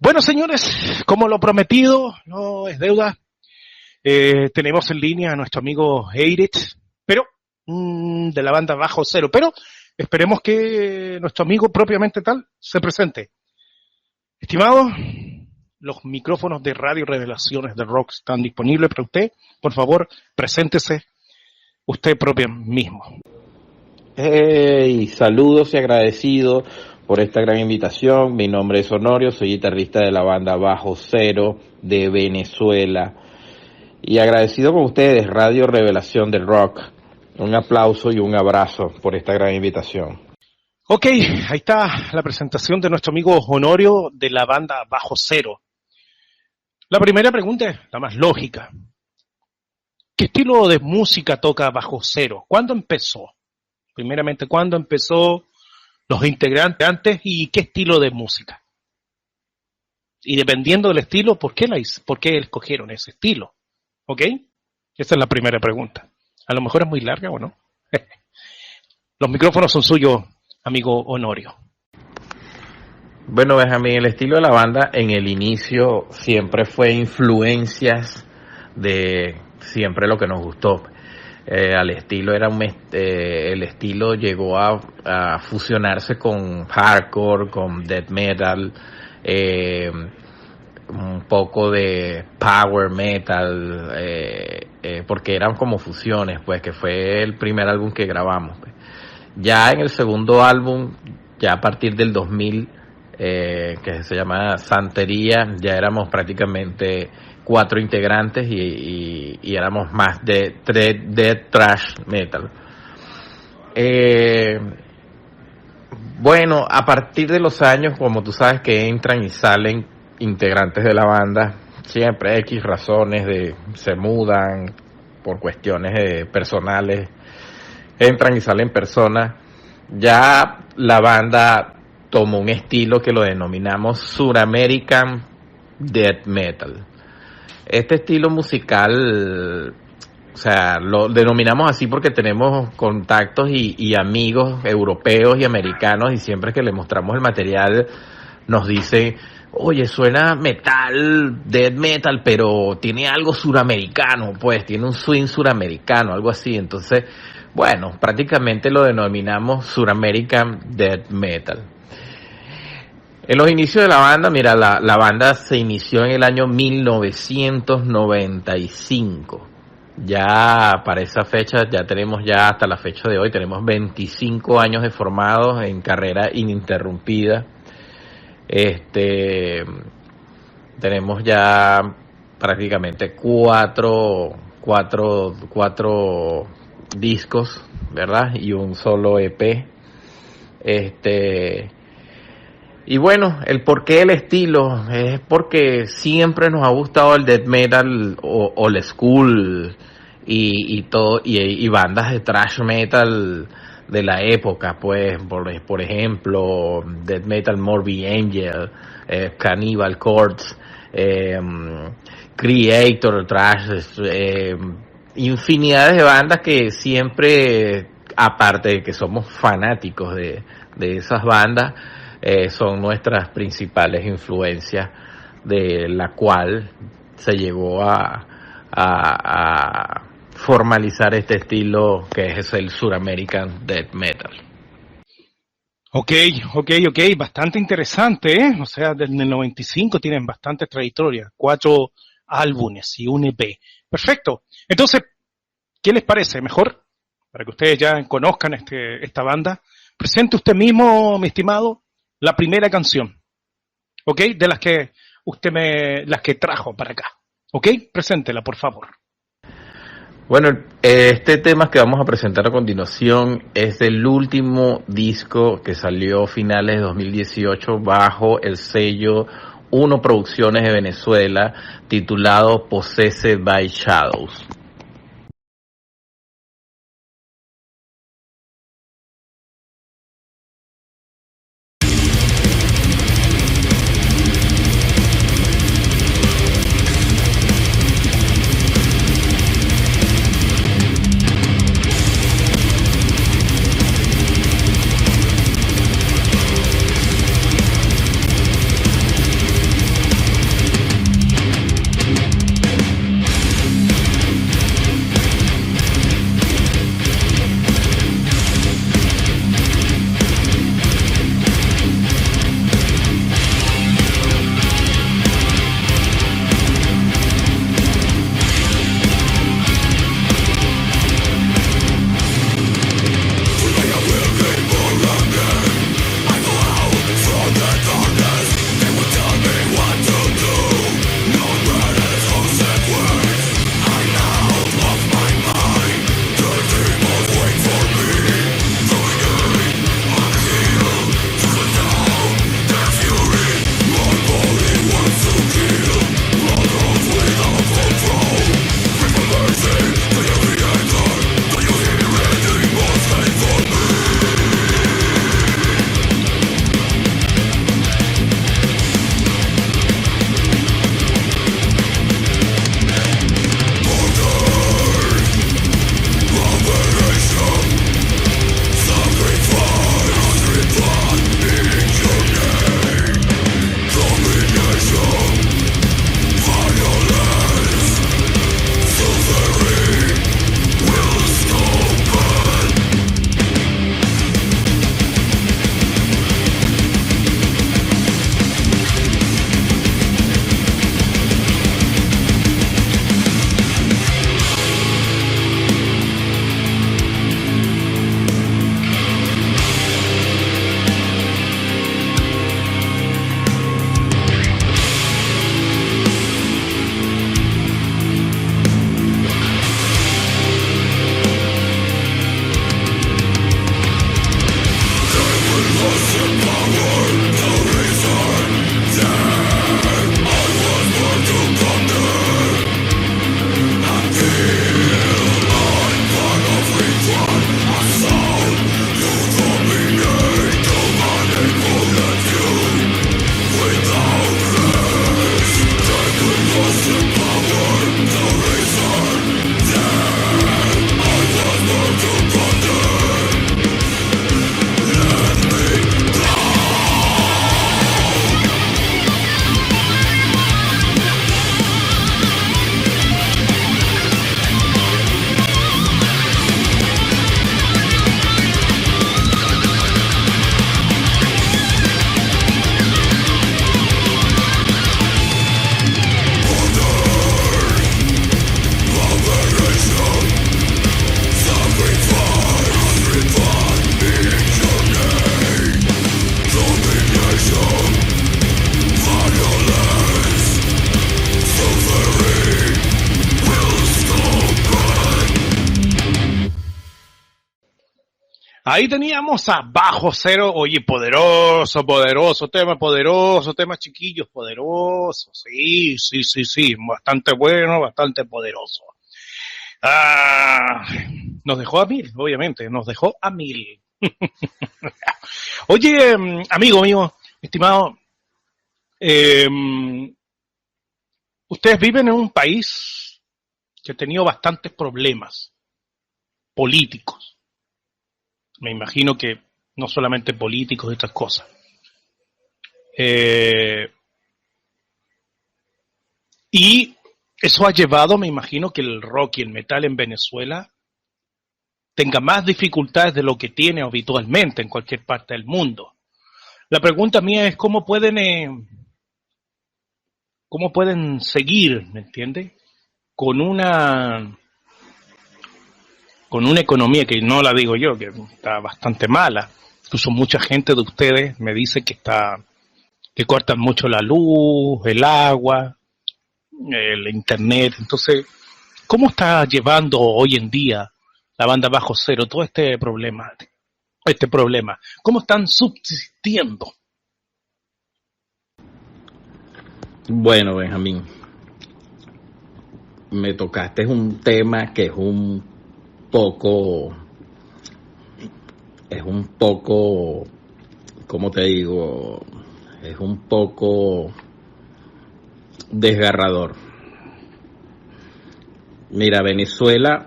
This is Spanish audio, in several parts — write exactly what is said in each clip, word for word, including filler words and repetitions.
Bueno, señores, como lo prometido no es deuda, eh, tenemos en línea a nuestro amigo Eiritz, pero mmm, de la banda Bajo Cero, pero esperemos que nuestro amigo propiamente tal se presente. Estimado, los micrófonos de Radio Revelaciones de Rock están disponibles para usted. Por favor, preséntese usted propio mismo. Hey, saludos y agradecido por esta gran invitación. Mi nombre es Honorio, soy guitarrista de la banda Bajo Cero de Venezuela. Y agradecido con ustedes, Radio Revelación del Rock. Un aplauso y un abrazo por esta gran invitación. Ok, ahí está la presentación de nuestro amigo Honorio de la banda Bajo Cero. La primera pregunta es la más lógica. ¿Qué estilo de música toca Bajo Cero? ¿Cuándo empezó? Primeramente, ¿cuándo empezó? Los integrantes antes y qué estilo de música. Y dependiendo del estilo, ¿por qué la hice? ¿Por qué escogieron ese estilo? ¿Ok? Esa es la primera pregunta. A lo mejor es muy larga o no. Los micrófonos son suyos, amigo Honorio. Bueno, Benjamín, el estilo de la banda en el inicio siempre fue influencias de siempre lo que nos gustó. Eh, al estilo era un, eh, el estilo llegó a, a fusionarse con hardcore, con death metal, eh, un poco de power metal, eh, eh, porque eran como fusiones, pues, que fue el primer álbum que grabamos. Pues. Ya en el segundo álbum, ya a partir del dos mil, eh, que se llama Santería, ya éramos prácticamente cuatro integrantes y, y, y éramos más de tres de thrash metal. Eh, bueno, a partir de los años, como tú sabes que entran y salen integrantes de la banda, siempre X razones de se mudan por cuestiones eh, personales, entran y salen personas, ya la banda tomó un estilo que lo denominamos Suramerican Death Metal. Este estilo musical, o sea, lo denominamos así porque tenemos contactos y, y amigos europeos y americanos, y siempre que le mostramos el material nos dicen, oye, suena metal, death metal, pero tiene algo suramericano, pues, tiene un swing suramericano, algo así. Entonces, bueno, prácticamente lo denominamos Suramerican Death Metal. En los inicios de la banda, mira, la, la banda se inició en el año mil novecientos noventa y cinco. Ya para esa fecha, ya tenemos ya hasta la fecha de hoy, tenemos veinticinco años de formados en carrera ininterrumpida. Este, tenemos ya prácticamente cuatro, cuatro, cuatro discos, ¿verdad? Y un solo E P. Este... Y bueno, el porqué del estilo es porque siempre nos ha gustado el death metal o old school y, y todo y, y bandas de thrash metal de la época, pues, por, por ejemplo, death metal Morbid Angel, eh, Cannibal Corpse, eh, Creator Thrash, eh, infinidades de bandas que siempre, aparte de que somos fanáticos de, de esas bandas, Eh, son nuestras principales influencias, de la cual se llegó a, a, a formalizar este estilo que es el Suramerican Death Metal. Ok, ok, ok, bastante interesante, ¿eh? O sea, desde el noventa y cinco tienen bastante trayectoria, cuatro álbumes y un E P. Perfecto. Entonces, ¿qué les parece? Mejor, para que ustedes ya conozcan este, esta banda, presente usted mismo, mi estimado, la primera canción, ¿ok? De las que usted me, las que trajo para acá, ¿ok? Preséntela, por favor. Bueno, este tema que vamos a presentar a continuación es del último disco que salió finales de dos mil dieciocho bajo el sello Uno Producciones de Venezuela, titulado Possessed by Shadows. Ahí teníamos a Bajo Cero. Oye, poderoso, poderoso tema, poderoso tema, chiquillos, poderoso. Sí, sí, sí, sí, bastante bueno, bastante poderoso. Ah, nos dejó a mil, obviamente, nos dejó a mil. Oye, amigo mío, estimado, eh, ustedes viven en un país que ha tenido bastantes problemas políticos. Me imagino que no solamente políticos y otras cosas. Eh, y eso ha llevado, me imagino, que el rock y el metal en Venezuela tenga más dificultades de lo que tiene habitualmente en cualquier parte del mundo. La pregunta mía es cómo pueden, eh, cómo pueden seguir, ¿me entiendes? Con una... con una economía que no la digo yo, que está bastante mala. Incluso mucha gente de ustedes me dice que está, que cortan mucho la luz, el agua, el internet. Entonces, ¿cómo está llevando hoy en día la banda Bajo Cero todo este problema? Este problema, ¿cómo están subsistiendo? Bueno, Benjamín, me tocaste un tema que es un poco es un poco ¿cómo te digo? es un poco desgarrador. Mira, Venezuela,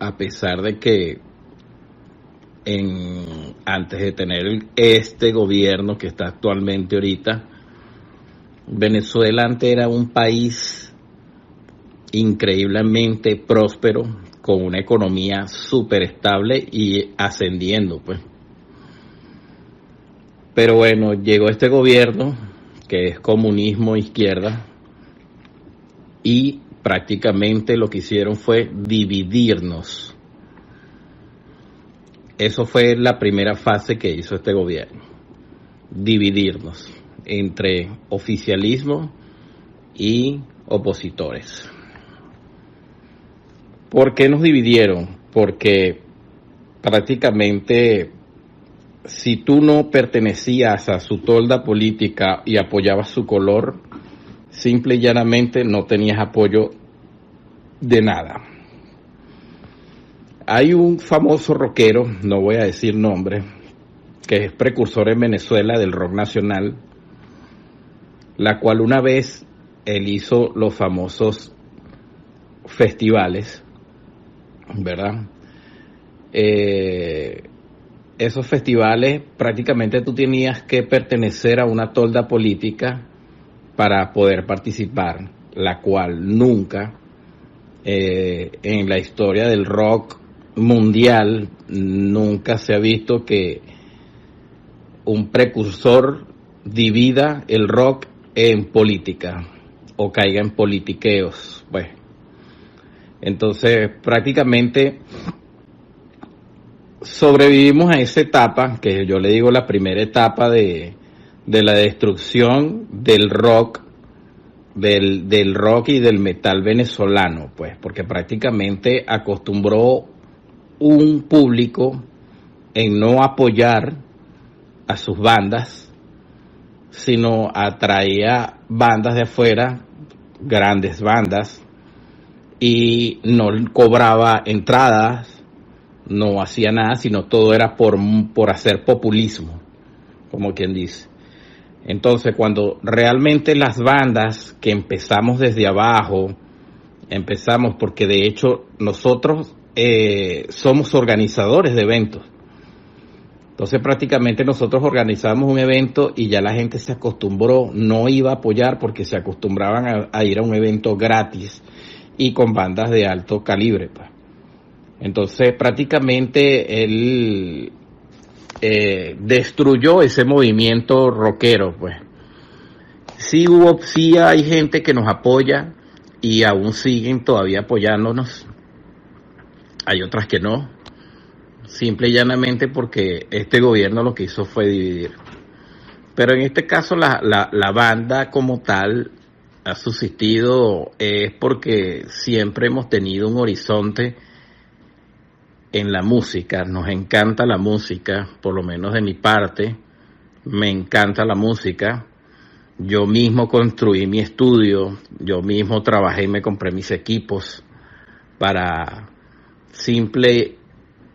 a pesar de que en, antes de tener este gobierno que está actualmente ahorita, Venezuela antes era un país increíblemente próspero, con una economía súper estable y ascendiendo, pues. Pero bueno, llegó este gobierno, que es comunismo izquierda, y prácticamente lo que hicieron fue dividirnos. Eso fue la primera fase que hizo este gobierno. Dividirnos entre oficialismo y opositores. ¿Por qué nos dividieron? Porque prácticamente si tú no pertenecías a su tolda política y apoyabas su color, simple y llanamente no tenías apoyo de nada. Hay un famoso rockero, no voy a decir nombre, que es precursor en Venezuela del rock nacional, la cual una vez él hizo los famosos festivales, ¿verdad? Eh, esos festivales prácticamente tú tenías que pertenecer a una tolda política para poder participar, la cual nunca eh, en la historia del rock mundial nunca se ha visto que un precursor divida el rock en política o caiga en politiqueos, pues. Entonces, prácticamente sobrevivimos a esa etapa, que yo le digo la primera etapa de, de la destrucción del rock, del, del rock y del metal venezolano, pues, porque prácticamente acostumbró un público en no apoyar a sus bandas, sino atraía bandas de afuera, grandes bandas, y no cobraba entradas, no hacía nada, sino todo era por, por hacer populismo, como quien dice. Entonces, cuando realmente las bandas que empezamos desde abajo, empezamos porque de hecho nosotros eh, somos organizadores de eventos. Entonces, prácticamente nosotros organizamos un evento y ya la gente se acostumbró, no iba a apoyar porque se acostumbraban a, a ir a un evento gratis y con bandas de alto calibre, pa. Entonces prácticamente él eh, destruyó ese movimiento rockero, pues. Sí hubo, sí hay gente que nos apoya y aún siguen todavía apoyándonos. Hay otras que no, simple y llanamente porque este gobierno lo que hizo fue dividir. Pero en este caso la, la, la banda como tal ha subsistido es porque siempre hemos tenido un horizonte en la música. Nos encanta la música, por lo menos de mi parte, me encanta la música. Yo mismo construí mi estudio, yo mismo trabajé y me compré mis equipos para, simple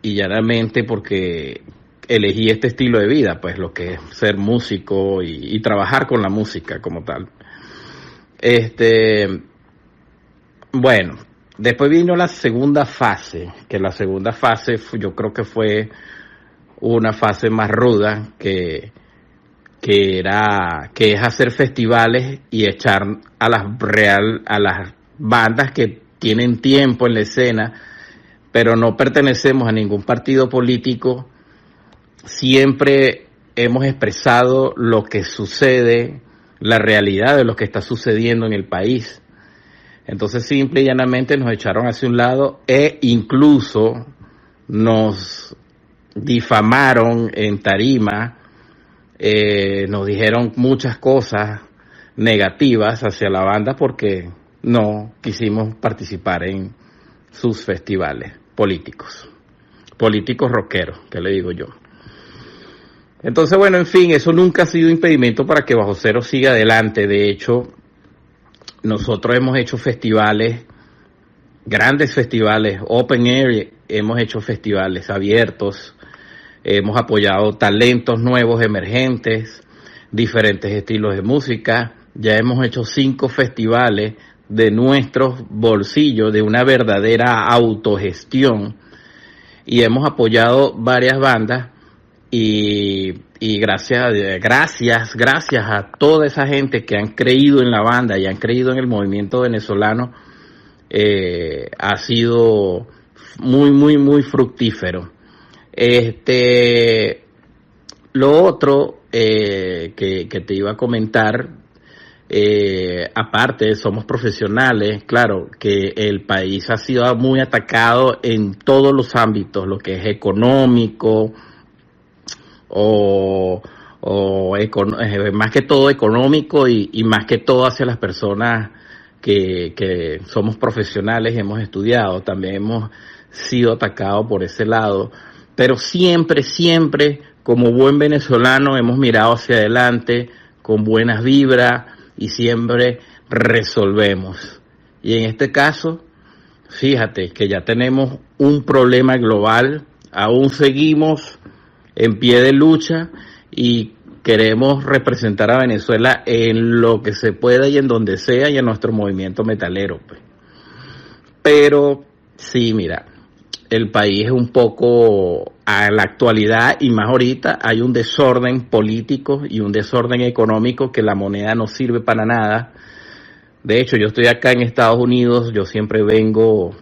y llanamente, porque elegí este estilo de vida, pues lo que es ser músico y, y trabajar con la música como tal. Este, bueno, después vino la segunda fase, que la segunda fase yo creo que fue una fase más ruda, que, que era, que es hacer festivales y echar a las real, a las bandas que tienen tiempo en la escena, pero no pertenecemos a ningún partido político. Siempre hemos expresado lo que sucede, la realidad de lo que está sucediendo en el país. Entonces, simple y llanamente nos echaron hacia un lado e incluso nos difamaron en tarima, eh, nos dijeron muchas cosas negativas hacia la banda porque no quisimos participar en sus festivales políticos, políticos rockeros, que le digo yo. Entonces, bueno, en fin, eso nunca ha sido impedimento para que Bajo Cero siga adelante. De hecho, nosotros hemos hecho festivales, grandes festivales, open air, hemos hecho festivales abiertos, hemos apoyado talentos nuevos, emergentes, diferentes estilos de música. Ya hemos hecho cinco festivales de nuestros bolsillos, de una verdadera autogestión, y hemos apoyado varias bandas. Y, y gracias, gracias, gracias a toda esa gente que han creído en la banda y han creído en el movimiento venezolano, eh, ha sido muy, muy, muy fructífero. Este, lo otro eh, que, que te iba a comentar, eh, aparte, somos profesionales, claro, que el país ha sido muy atacado en todos los ámbitos, lo que es económico, o, o econ, más que todo económico y, y más que todo hacia las personas que, que somos profesionales, hemos estudiado, también hemos sido atacados por ese lado, pero siempre, siempre, como buen venezolano, hemos mirado hacia adelante con buenas vibras y siempre resolvemos. Y en este caso, fíjate que ya tenemos un problema global, aún seguimos en pie de lucha y queremos representar a Venezuela en lo que se pueda y en donde sea y en nuestro movimiento metalero, pues. Pero sí, mira, el país es un poco, a la actualidad y más ahorita, hay un desorden político y un desorden económico que la moneda no sirve para nada. De hecho, yo estoy acá en Estados Unidos, yo siempre vengo...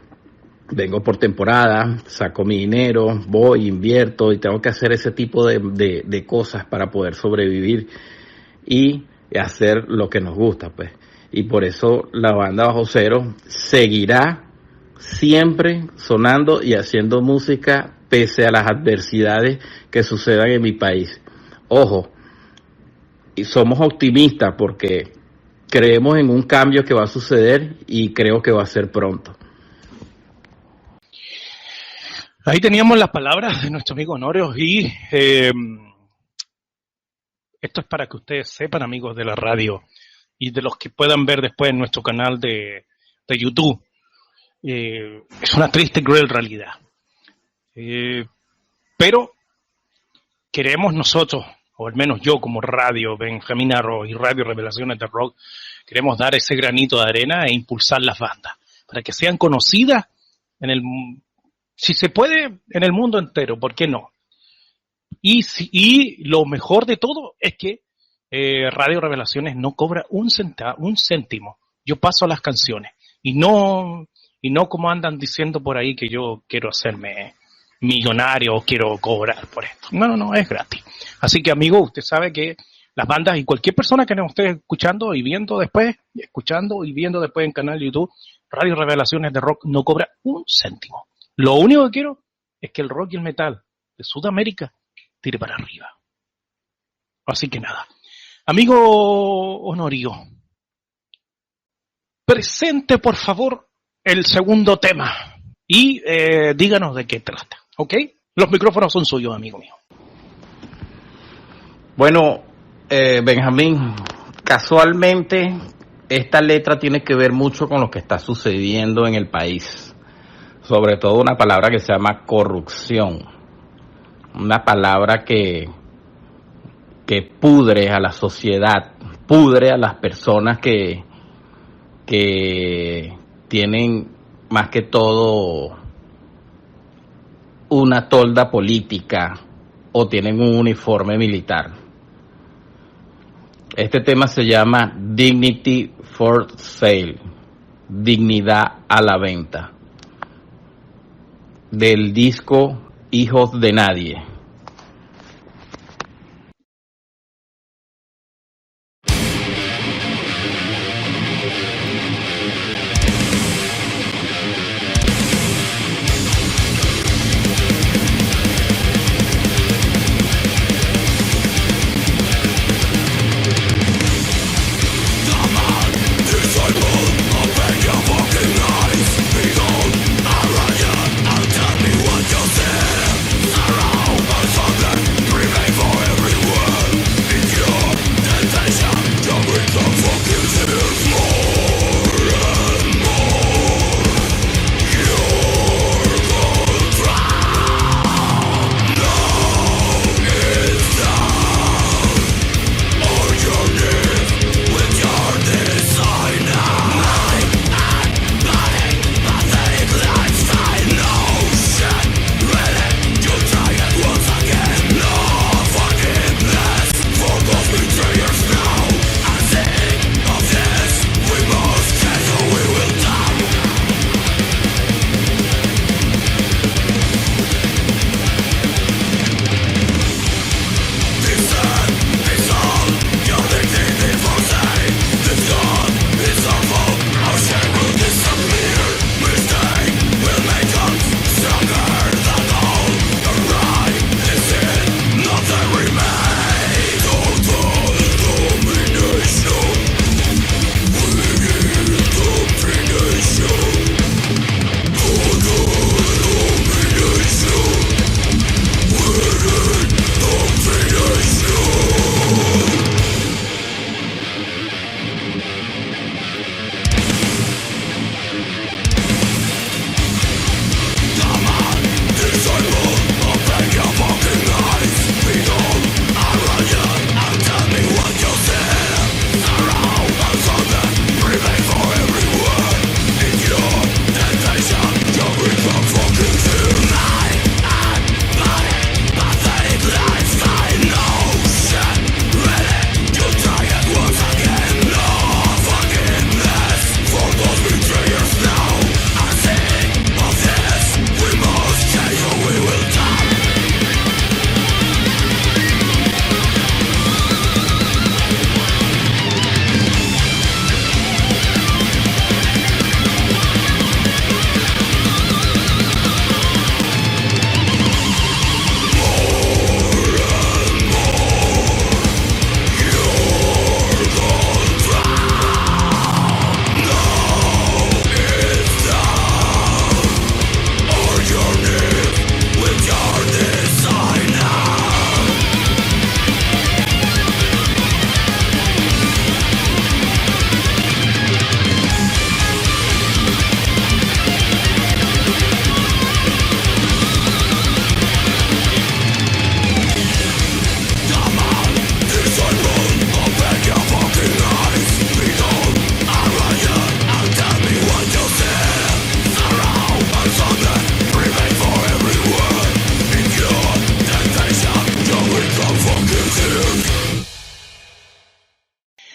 Vengo por temporada, saco mi dinero, voy, invierto y tengo que hacer ese tipo de, de, de cosas para poder sobrevivir y hacer lo que nos gusta, pues. Y por eso la banda Bajo Cero seguirá siempre sonando y haciendo música pese a las adversidades que sucedan en mi país. Ojo, y somos optimistas porque creemos en un cambio que va a suceder y creo que va a ser pronto. Ahí teníamos las palabras de nuestro amigo Honorio y eh, esto es para que ustedes sepan, amigos de la radio y de los que puedan ver después en nuestro canal de, de YouTube. Eh, es una triste y cruel realidad. Eh, pero queremos nosotros, o al menos yo como Radio Benjamín Arro y Radio Revelaciones de Rock, queremos dar ese granito de arena e impulsar las bandas para que sean conocidas en el si se puede, en el mundo entero, ¿por qué no? Y, si, y lo mejor de todo es que eh, Radio Revelaciones no cobra un, centa, un céntimo. Yo paso a las canciones. Y no, y no como andan diciendo por ahí que yo quiero hacerme millonario o quiero cobrar por esto. No, no, no, es gratis. Así que, amigo, usted sabe que las bandas y cualquier persona que nos esté escuchando y viendo después, escuchando y viendo después en canal de YouTube, Radio Revelaciones de Rock no cobra un céntimo. Lo único que quiero es que el rock y el metal de Sudamérica tire para arriba. Así que nada. Amigo Honorio, presente por favor el segundo tema y eh, díganos de qué trata. ¿Ok? Los micrófonos son suyos, amigo mío. Bueno, eh, Benjamín, casualmente esta letra tiene que ver mucho con lo que está sucediendo en el país. Sobre todo una palabra que se llama corrupción. Una palabra que, que pudre a la sociedad, pudre a las personas que, que tienen más que todo una tolda política o tienen un uniforme militar. Este tema se llama Dignity for Sale, dignidad a la venta, del disco Hijos de Nadie.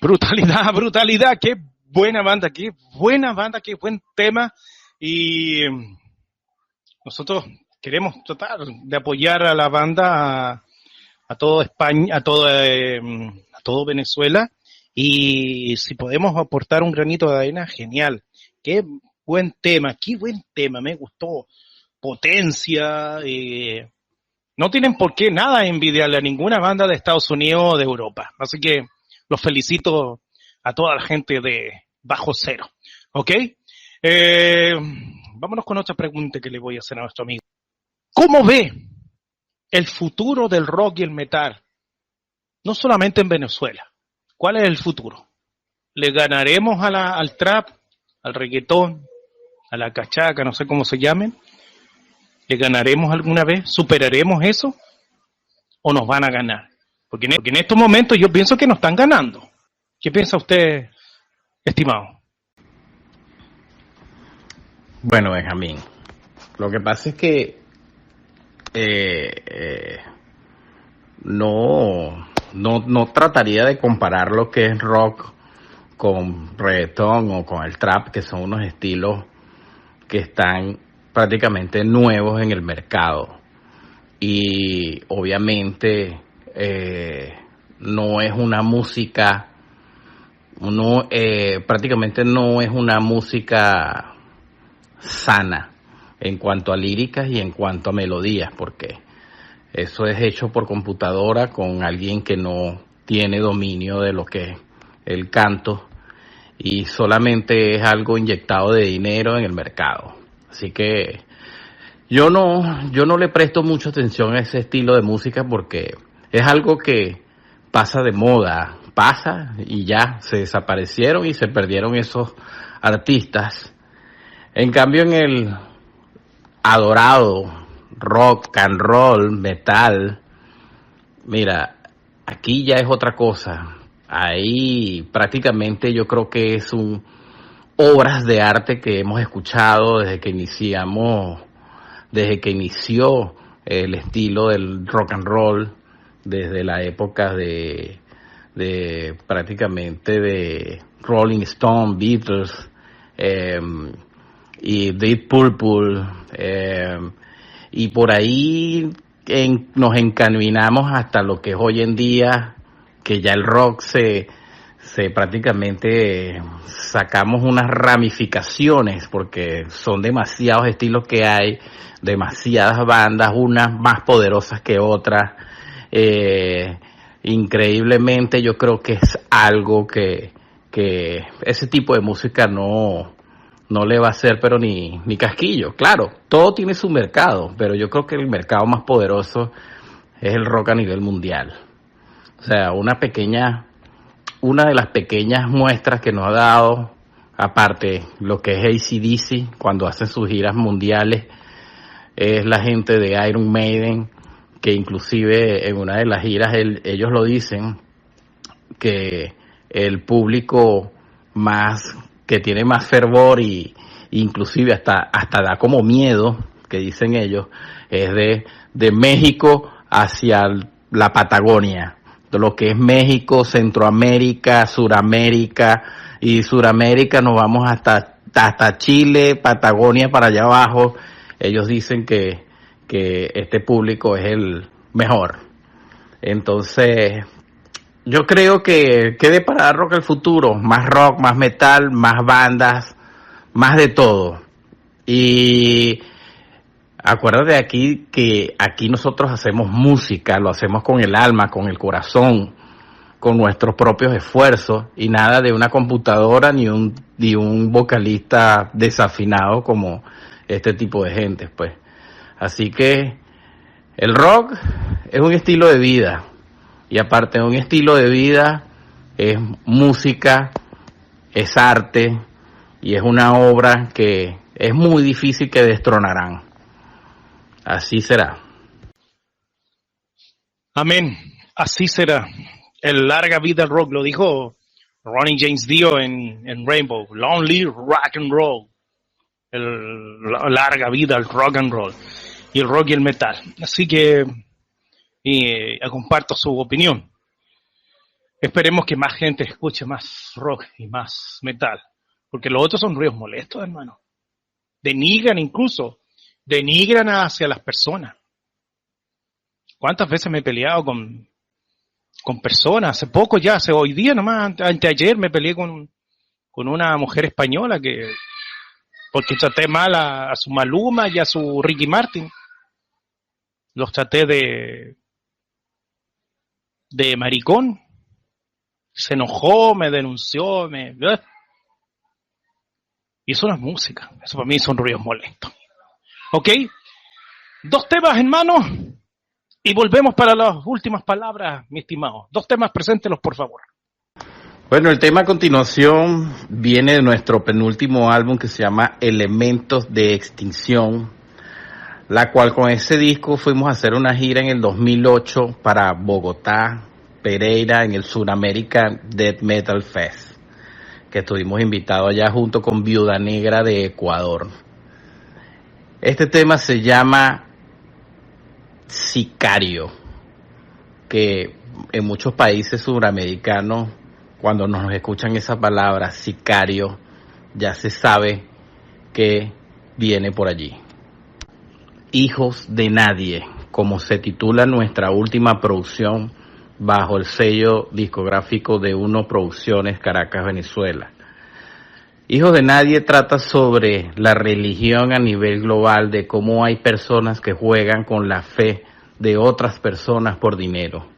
Brutalidad, brutalidad, qué buena banda, qué buena banda, qué buen tema. Y nosotros queremos tratar de apoyar a la banda, a, a todo España, a todo, eh, a todo Venezuela. Y si podemos aportar un granito de arena, genial. Qué buen tema, qué buen tema, me gustó. Potencia. Eh, no tienen por qué nada envidiarle a ninguna banda de Estados Unidos o de Europa. Así que los felicito a toda la gente de Bajo Cero, ¿ok? Eh, vámonos con otra pregunta que le voy a hacer a nuestro amigo. ¿Cómo ve el futuro del rock y el metal? No solamente en Venezuela. ¿Cuál es el futuro? ¿Le ganaremos a la, al trap, al reggaetón, a la cachaca, no sé cómo se llamen? ¿Le ganaremos alguna vez? ¿Superaremos eso? ¿O nos van a ganar? Porque en, porque en estos momentos yo pienso que nos están ganando. ¿Qué piensa usted, estimado? Bueno, Benjamín, lo que pasa es que eh, eh, no, no, no trataría de comparar lo que es rock con reggaetón o con el trap, que son unos estilos que están prácticamente nuevos en el mercado. Y obviamente eh, no es una música, no, eh, prácticamente no es una música sana en cuanto a líricas y en cuanto a melodías, porque eso es hecho por computadora con alguien que no tiene dominio de lo que es el canto y solamente es algo inyectado de dinero en el mercado. Así que yo no, yo no le presto mucha atención a ese estilo de música porque es algo que pasa de moda, pasa y ya se desaparecieron y se perdieron esos artistas. En cambio, en el adorado rock and roll, metal, mira, aquí ya es otra cosa. Ahí prácticamente yo creo que es un obras de arte que hemos escuchado desde que iniciamos, desde que inició el estilo del rock and roll, desde la época de, de prácticamente de Rolling Stone, Beatles, eh, y Deep Purple, eh, y por ahí en, nos encaminamos hasta lo que es hoy en día, que ya el rock se, se prácticamente sacamos unas ramificaciones, porque son demasiados estilos que hay, demasiadas bandas, unas más poderosas que otras. Eh, increíblemente yo creo que es algo que, que ese tipo de música no... no le va a hacer pero ni, ni casquillo. Claro, todo tiene su mercado, pero yo creo que el mercado más poderoso es el rock a nivel mundial. O sea, una pequeña, una de las pequeñas muestras que nos ha dado, aparte lo que es A C D C cuando hacen sus giras mundiales, es la gente de Iron Maiden, que inclusive en una de las giras el, ellos lo dicen, que el público más... que tiene más fervor y inclusive hasta hasta da como miedo, que dicen ellos, es de, de México hacia la Patagonia, lo que es México, Centroamérica, Suramérica, y Suramérica nos vamos hasta, hasta Chile, Patagonia para allá abajo. Ellos dicen que, que este público es el mejor. Entonces... yo creo que quede para rock el futuro, más rock, más metal, más bandas, más de todo. Y acuérdate aquí que aquí nosotros hacemos música, lo hacemos con el alma, con el corazón, con nuestros propios esfuerzos y nada de una computadora ni un ni un vocalista desafinado como este tipo de gente, pues. Así que el rock es un estilo de vida. Y aparte de un estilo de vida, es música, es arte y es una obra que es muy difícil que destronarán. Así será. Amén. Así será. El larga vida al rock, lo dijo Ronnie James Dio en, en Rainbow. Long live rock and roll. El, la larga vida al rock and roll. Y el rock y el metal. Así que... y eh, comparto su opinión. Esperemos que más gente escuche más rock y más metal, porque los otros son ruidos molestos, hermano. Denigran incluso, denigran hacia las personas. ¿Cuántas veces me he peleado con, con personas? Hace poco ya, hace hoy día nomás, anteayer me peleé con, con una mujer española que porque traté mal a, a su Maluma y a su Ricky Martin. Los traté de... de maricón. Se enojó, me denunció, me... y eso no es música. Eso para mí son ruidos molestos. ¿Ok? Dos temas, hermanos, y volvemos para las últimas palabras, mi estimado. Dos temas, preséntelos, por favor. Bueno, el tema a continuación viene de nuestro penúltimo álbum que se llama Elementos de Extinción, la cual con ese disco fuimos a hacer una gira en el dos mil ocho para Bogotá, Pereira, en el Suramerican Death Metal Fest, que estuvimos invitados allá junto con Viuda Negra de Ecuador. Este tema se llama Sicario, que en muchos países suramericanos, cuando nos escuchan esa palabra, sicario, ya se sabe que viene por allí. Hijos de Nadie, como se titula nuestra última producción bajo el sello discográfico de Uno Producciones, Caracas, Venezuela. Hijos de Nadie trata sobre la religión a nivel global, de cómo hay personas que juegan con la fe de otras personas por dinero.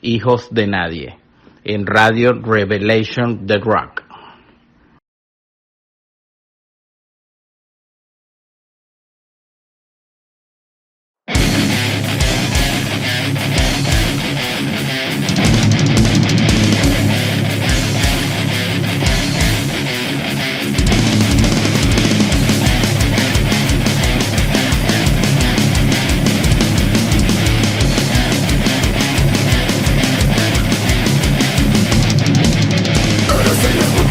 Hijos de Nadie, en Radio Revelaciones de Rock. Let's go.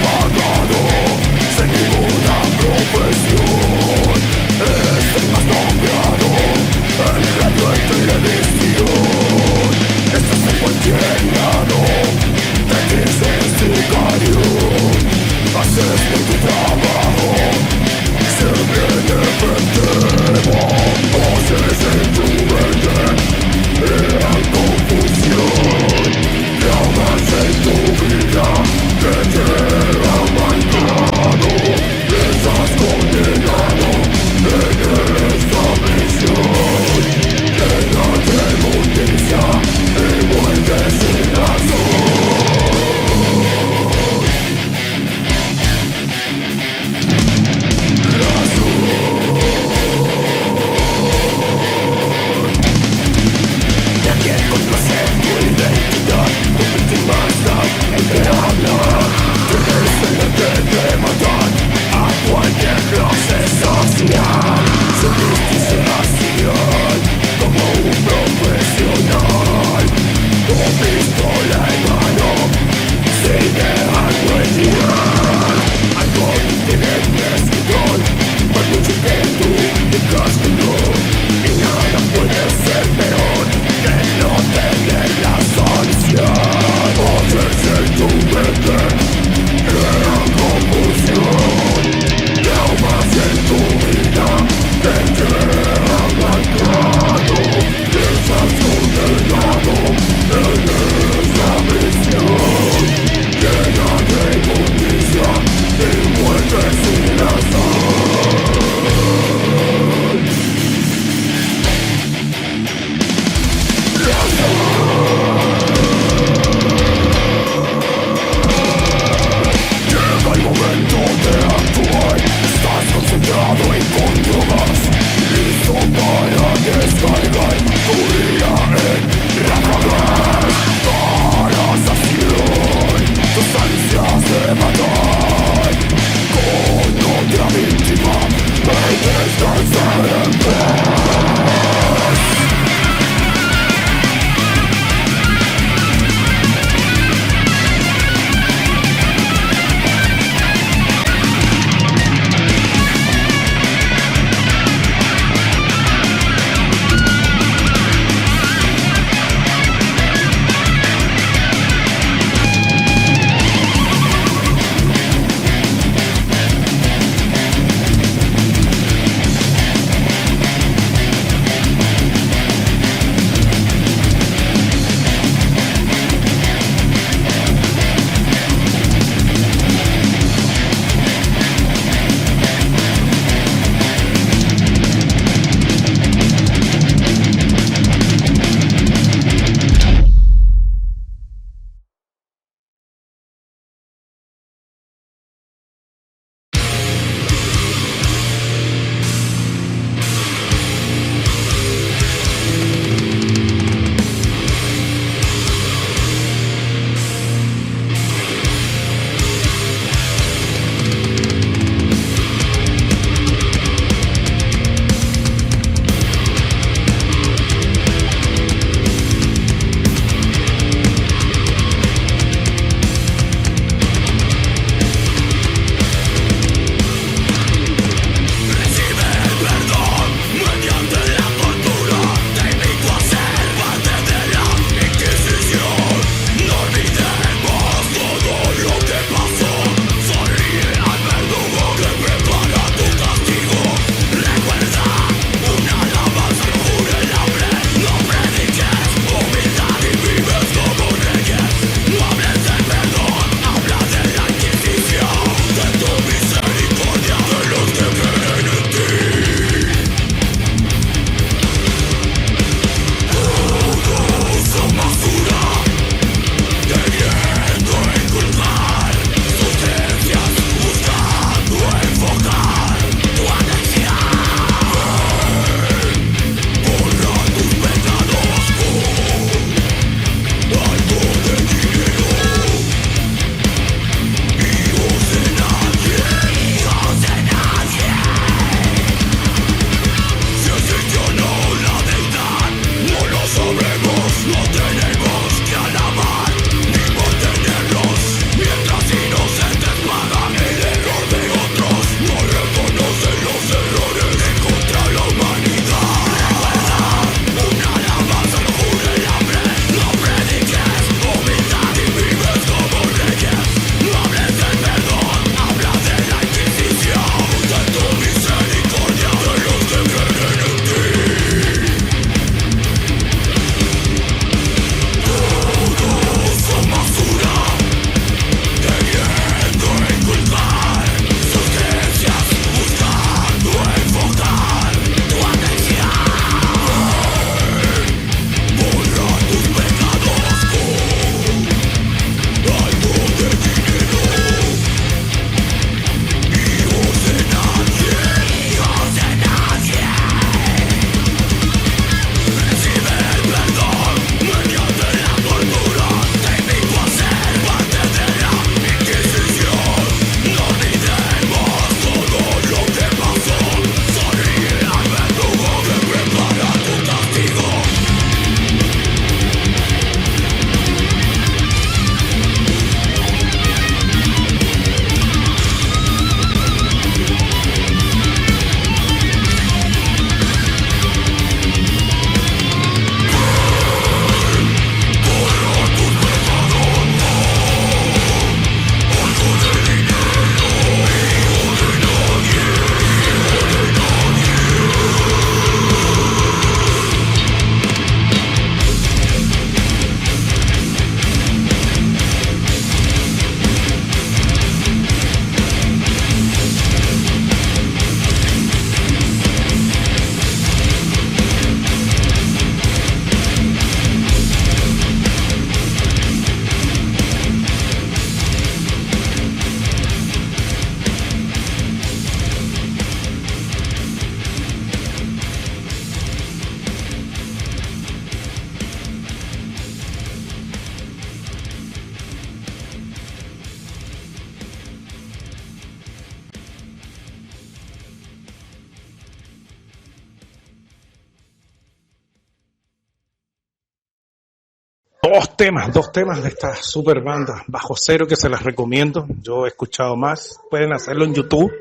dos temas, dos temas de esta super banda, Bajo Cero, que se las recomiendo. Yo he escuchado más, pueden hacerlo en YouTube,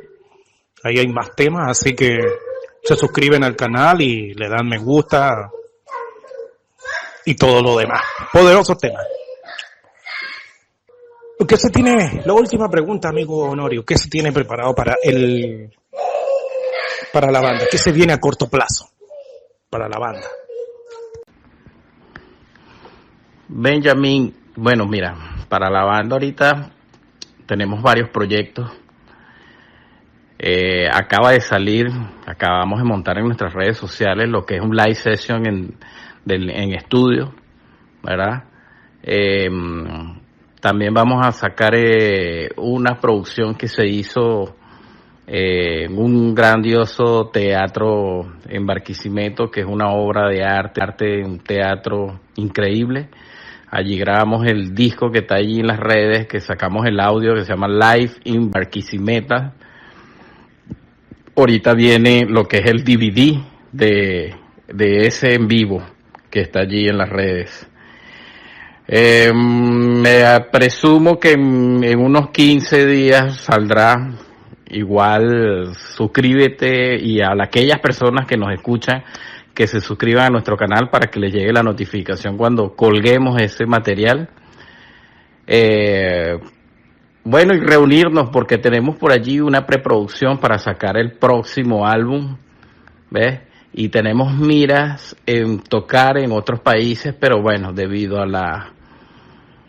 ahí hay más temas, así que se suscriben al canal y le dan me gusta y todo lo demás. Poderosos temas. ¿Qué se tiene? La última pregunta, amigo Honorio, ¿qué se tiene preparado para el para la banda? ¿Qué se viene a corto plazo para la banda? Benjamín, bueno, mira, para la banda ahorita tenemos varios proyectos. Eh, acaba de salir, acabamos de montar en nuestras redes sociales lo que es un live session en, del, en estudio, ¿verdad? Eh, también vamos a sacar eh, una producción que se hizo eh, en un grandioso teatro en Barquisimeto, que es una obra de arte, arte, un teatro increíble. Allí grabamos el disco que está allí en las redes, que sacamos el audio, que se llama Live in Barquisimeta. Ahorita viene lo que es el D V D de, de ese en vivo que está allí en las redes. Eh, me presumo que en, en unos quince días saldrá. Igual suscríbete, y a aquellas personas que nos escuchan que se suscriban a nuestro canal para que les llegue la notificación cuando colguemos ese material. Eh, Bueno, y reunirnos, porque tenemos por allí una preproducción para sacar el próximo álbum, ¿ves? Y tenemos miras en tocar en otros países, pero bueno, debido a la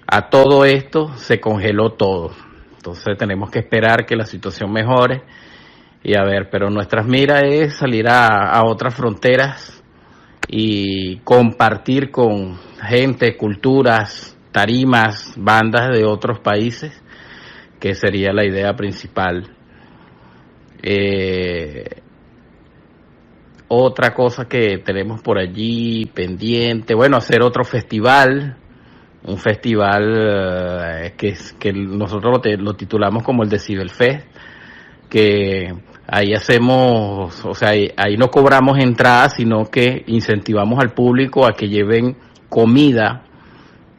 a todo esto, se congeló todo. Entonces tenemos que esperar que la situación mejore y a ver, pero nuestras miras es salir a, a otras fronteras y compartir con gente, culturas, tarimas, bandas de otros países, que sería la idea principal. Eh, otra cosa que tenemos por allí pendiente, bueno, hacer otro festival, un festival eh, que, que nosotros lo, te, lo titulamos como el Decibel Fest, que ahí hacemos, o sea, ahí, ahí no cobramos entradas, sino que incentivamos al público a que lleven comida,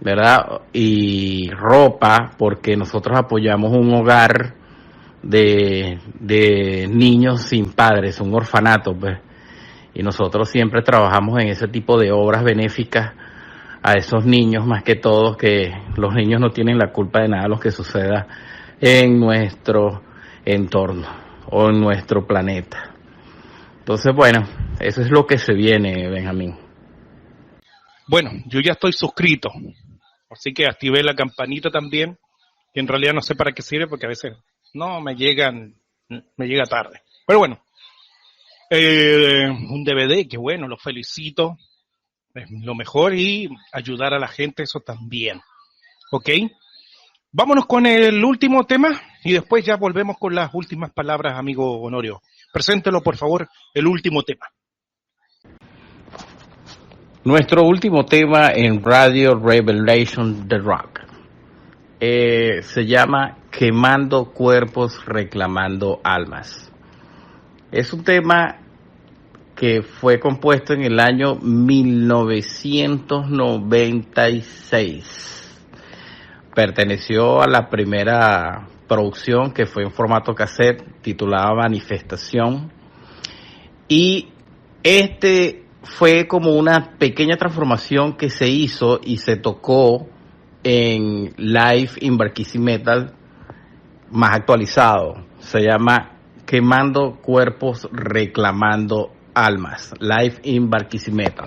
¿verdad? Y ropa, porque nosotros apoyamos un hogar de, de niños sin padres, un orfanato, pues. Y nosotros siempre trabajamos en ese tipo de obras benéficas a esos niños, más que todos, que los niños no tienen la culpa de nada lo que suceda en nuestro entorno o en nuestro planeta. Entonces, bueno, eso es lo que se viene, Benjamín. Bueno, yo ya estoy suscrito. Así que activé la campanita también, que en realidad no sé para qué sirve, porque a veces no me llegan, me llega tarde. Pero bueno, eh, un D V D, que bueno, los felicito, es lo mejor, y ayudar a la gente, eso también. ¿Ok? Vámonos con el último tema, y después ya volvemos con las últimas palabras, amigo Honorio. Preséntelo, por favor, el último tema. Nuestro último tema en Radio Revelaciones de Rock eh, se llama Quemando Cuerpos Reclamando Almas. Es un tema que fue compuesto en el año mil novecientos noventa y seis. Perteneció a la primera producción, que fue en formato cassette, titulada Manifestación. Y este fue como una pequeña transformación que se hizo y se tocó en Live in Barquisimeta, más actualizado. Se llama Quemando Cuerpos Reclamando Almas, Live in Barquisimeta.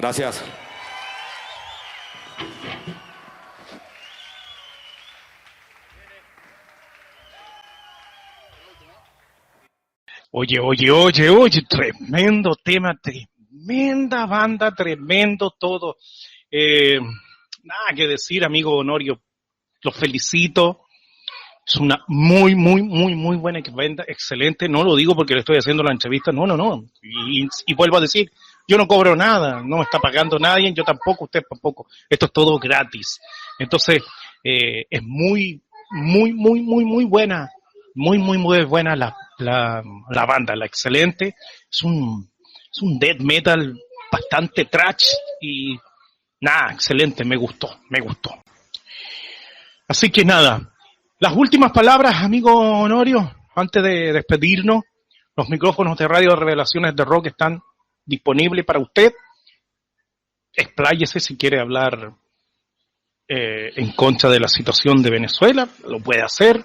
Gracias. Oye, oye, oye, oye, tremendo tema, tremenda banda, tremendo todo. Eh, nada que decir, amigo Honorio, los felicito. Es una muy, muy, muy, muy buena banda, excelente. No lo digo porque le estoy haciendo la entrevista, no, no, no. Y, y vuelvo a decir, yo no cobro nada, no me está pagando nadie, yo tampoco, usted tampoco. Esto es todo gratis. Entonces, eh, es muy, muy, muy, muy, muy buena. Muy, muy, muy buena la, la, la banda, la excelente. Es un, es un death metal bastante trash y nada, excelente, me gustó, me gustó. Así que nada, las últimas palabras, amigo Honorio, antes de despedirnos. Los micrófonos de Radio Revelaciones de Rock están disponibles para usted. Expláyese si quiere hablar eh, en contra de la situación de Venezuela, lo puede hacer.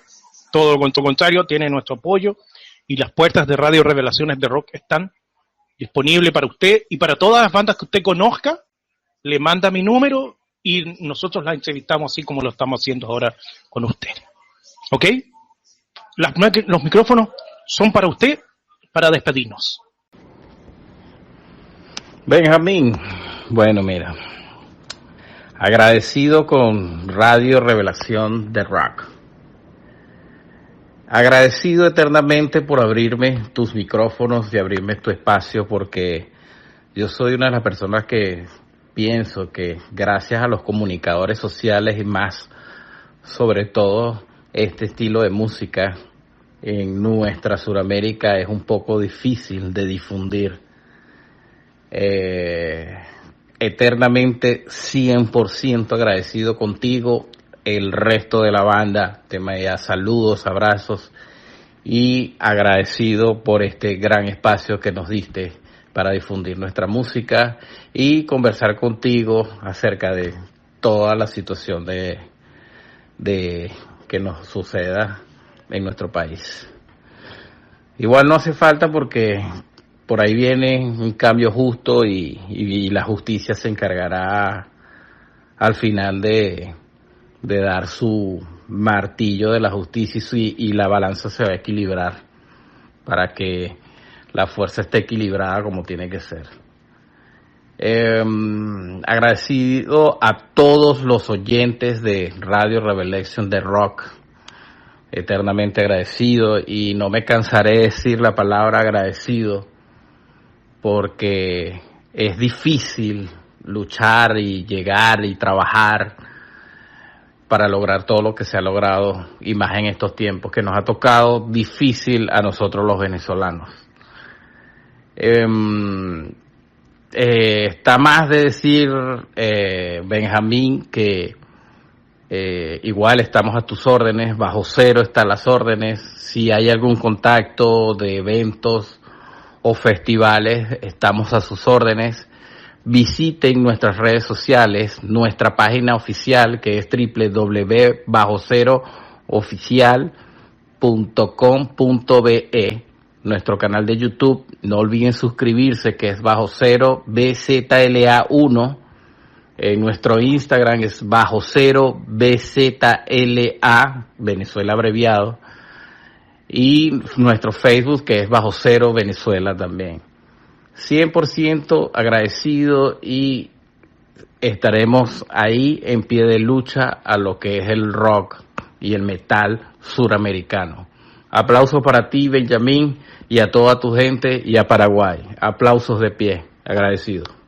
Todo cuanto contrario tiene nuestro apoyo y las puertas de Radio Revelaciones de Rock están disponibles para usted y para todas las bandas que usted conozca. Le manda mi número y nosotros las entrevistamos así como lo estamos haciendo ahora con usted. ¿Ok? Las, los micrófonos son para usted, para despedirnos. Benjamín, bueno, mira, agradecido con Radio Revelación de Rock. Agradecido eternamente por abrirme tus micrófonos y abrirme tu espacio, porque yo soy una de las personas que pienso que gracias a los comunicadores sociales y más, sobre todo este estilo de música en nuestra Suramérica es un poco difícil de difundir. Eh, eternamente cien por ciento agradecido contigo. El resto de la banda, te manda saludos, abrazos y agradecido por este gran espacio que nos diste para difundir nuestra música y conversar contigo acerca de toda la situación de, de que nos suceda en nuestro país. Igual no hace falta porque por ahí viene un cambio justo y, y, y la justicia se encargará al final de... de dar su martillo de la justicia y, su, y la balanza se va a equilibrar para que la fuerza esté equilibrada como tiene que ser. Eh, agradecido a todos los oyentes de Radio Revelation de Rock, eternamente agradecido y no me cansaré de decir la palabra agradecido porque es difícil luchar y llegar y trabajar para lograr todo lo que se ha logrado y más en estos tiempos que nos ha tocado difícil a nosotros los venezolanos. Eh, eh, está más de decir, eh, Benjamín, que eh, igual estamos a tus órdenes, Bajo Cero está a las órdenes, si hay algún contacto de eventos o festivales estamos a sus órdenes. Visiten nuestras redes sociales, nuestra página oficial que es doble u doble u doble u punto bajo cero oficial punto com punto be, nuestro canal de YouTube, no olviden suscribirse que es Bajo Cero B Z L A uno, en nuestro Instagram es Bajo Cero B Z L A, Venezuela abreviado, y nuestro Facebook que es Bajo Cero Venezuela también. cien por ciento agradecido y estaremos ahí en pie de lucha a lo que es el rock y el metal suramericano. Aplausos para ti, Benjamín, y a toda tu gente y a Paraguay. Aplausos de pie. Agradecido.